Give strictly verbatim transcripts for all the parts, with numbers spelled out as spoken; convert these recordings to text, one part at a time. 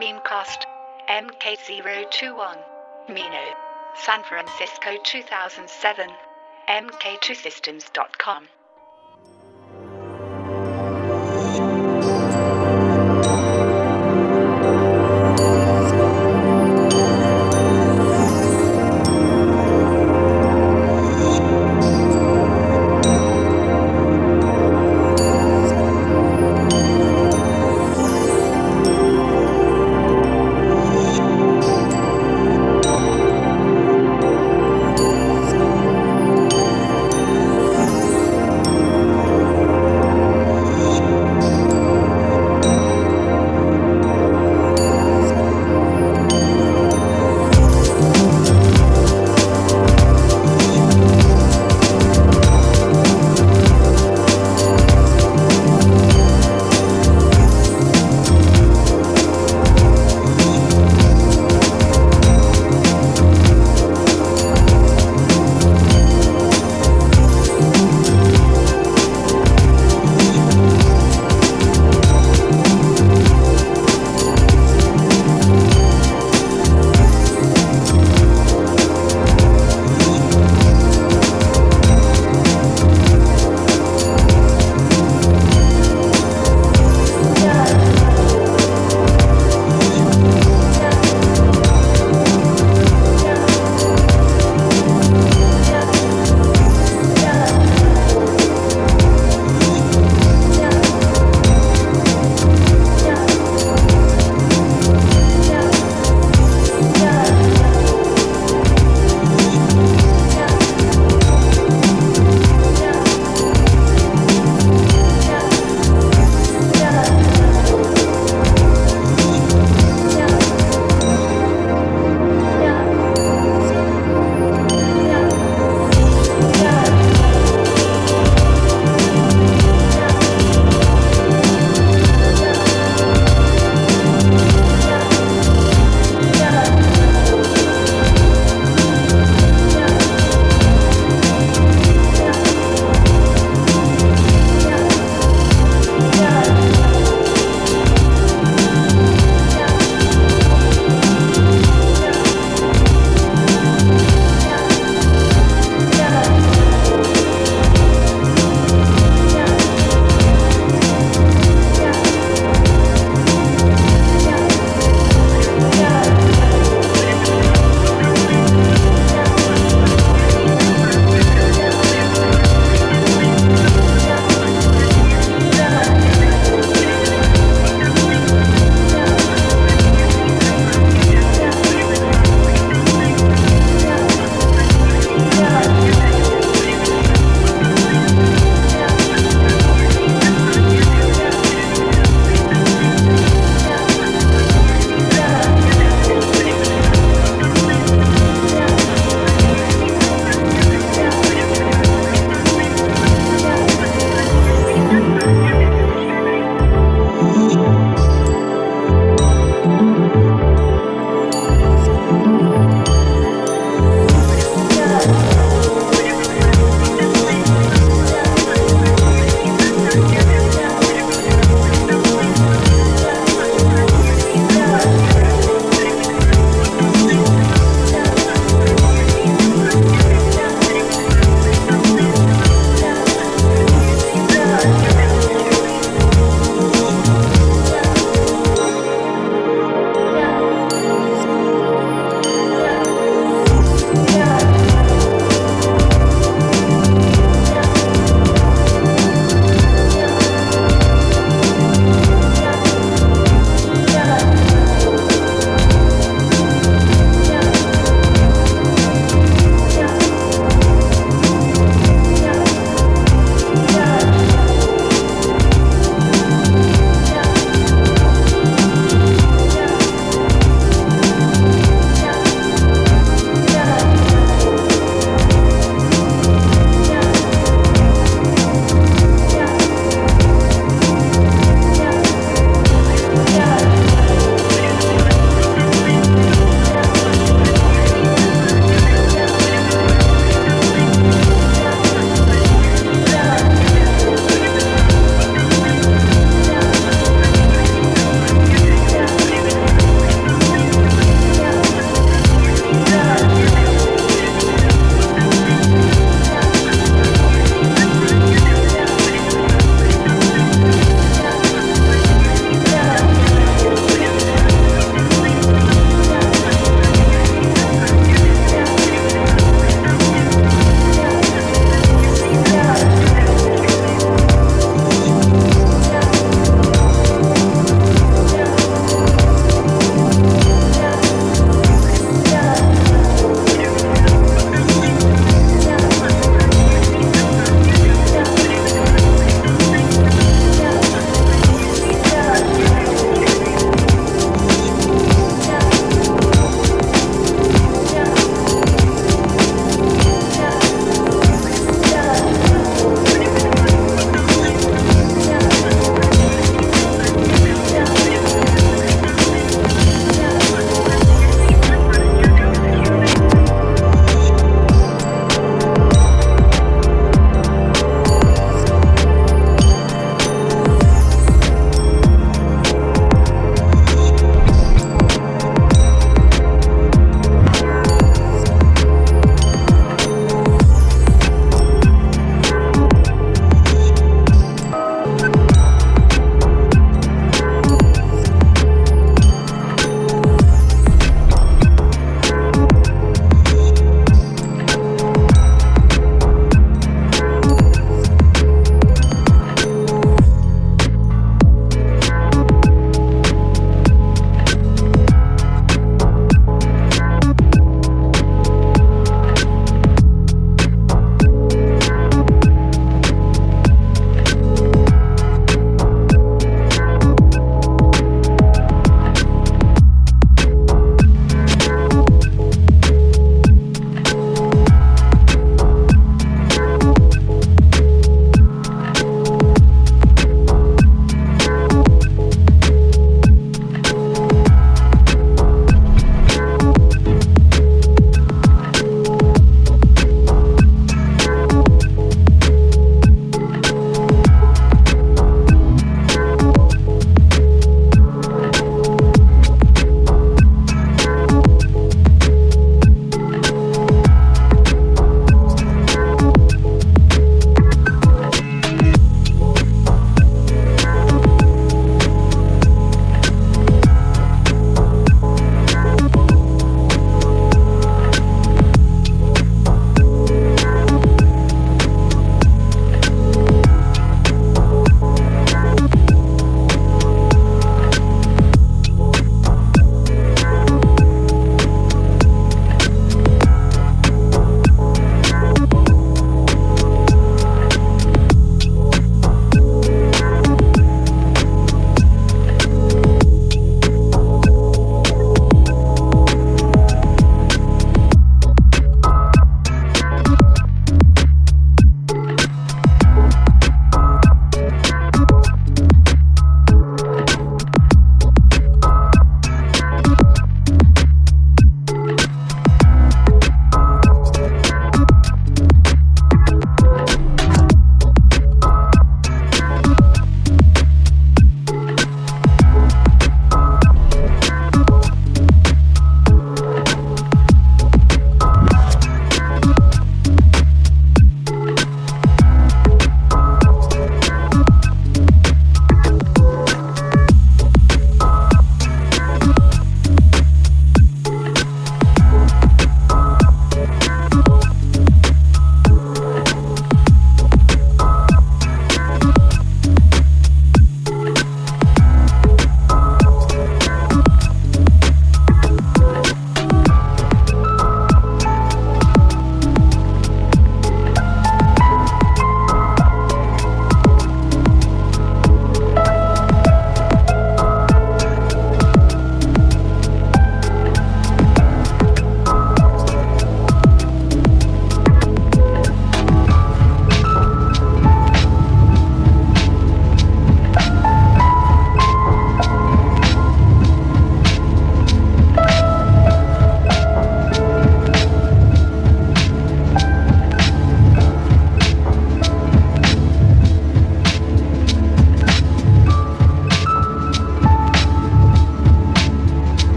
Memecast, M K zero two one, Mino, San Francisco two thousand seven, M K two systems dot com.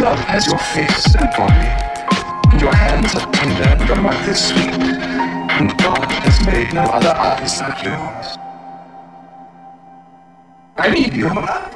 Love has your face and body, and your hands are tender and your mouth is sweet, and God has made no other eyes like yours. I need you, mother.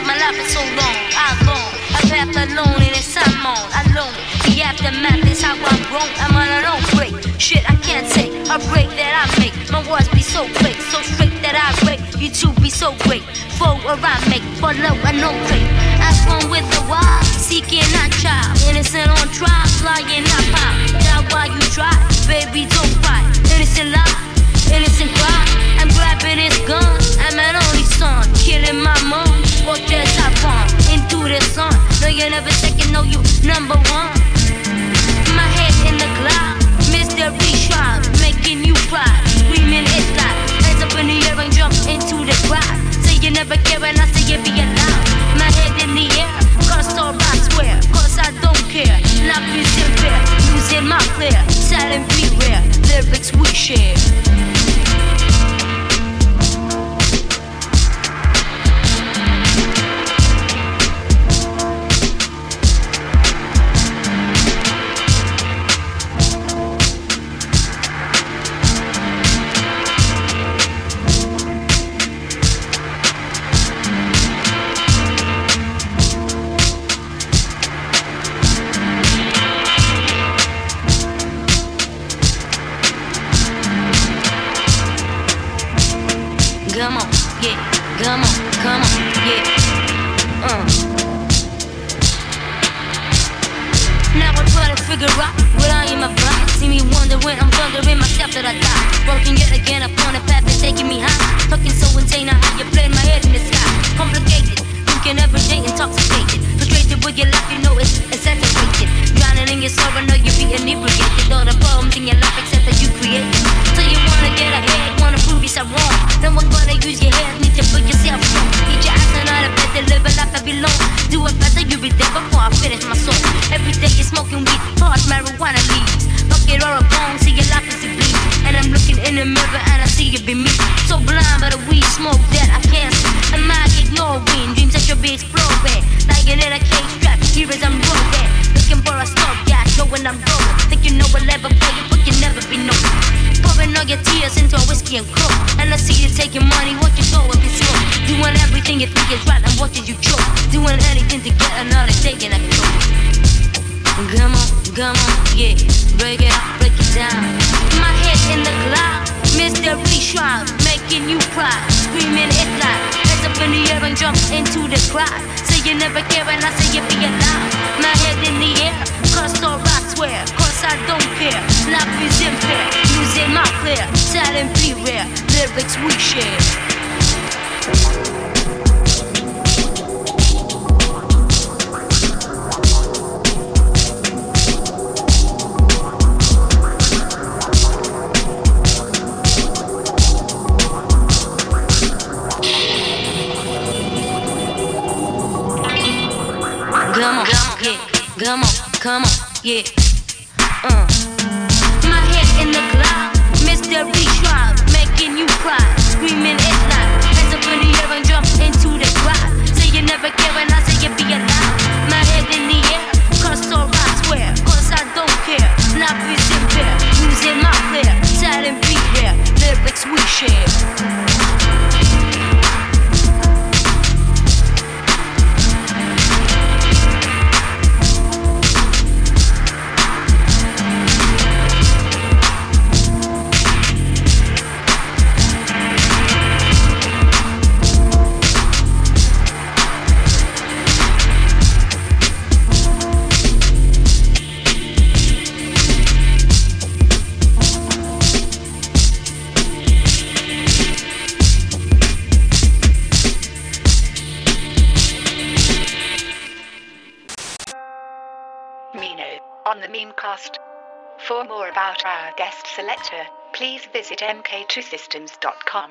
but my life is so long. I long, I path alone and it's I'm on. I long, the aftermath is how I'm grown. I'm on a long break, shit I can't take. A break that I make, my words be so quick, so strict that I break. You two be so great, foe or I make, for low I no crate. I swung with the wild, seeking I try. Innocent on trial, lying I pop. Now while you try, baby don't fight. Innocent lie, innocent cry. I'm grabbing his gun, I'm an only son. Killing my mom, walk as I pawn. Into the sun, no you're never second, no you number one. My head in the cloud, mystery shroud, making you cry, screaming it's like. Hands up in the air and jump into the crowd. Say you never care and I say it be allowed. My head in the air, cursed all I swear. Cause I don't care, life is unfair. Losing my flair, silent beware. Lyrics we share. For more about our guest selector, please visit M K two systems dot com.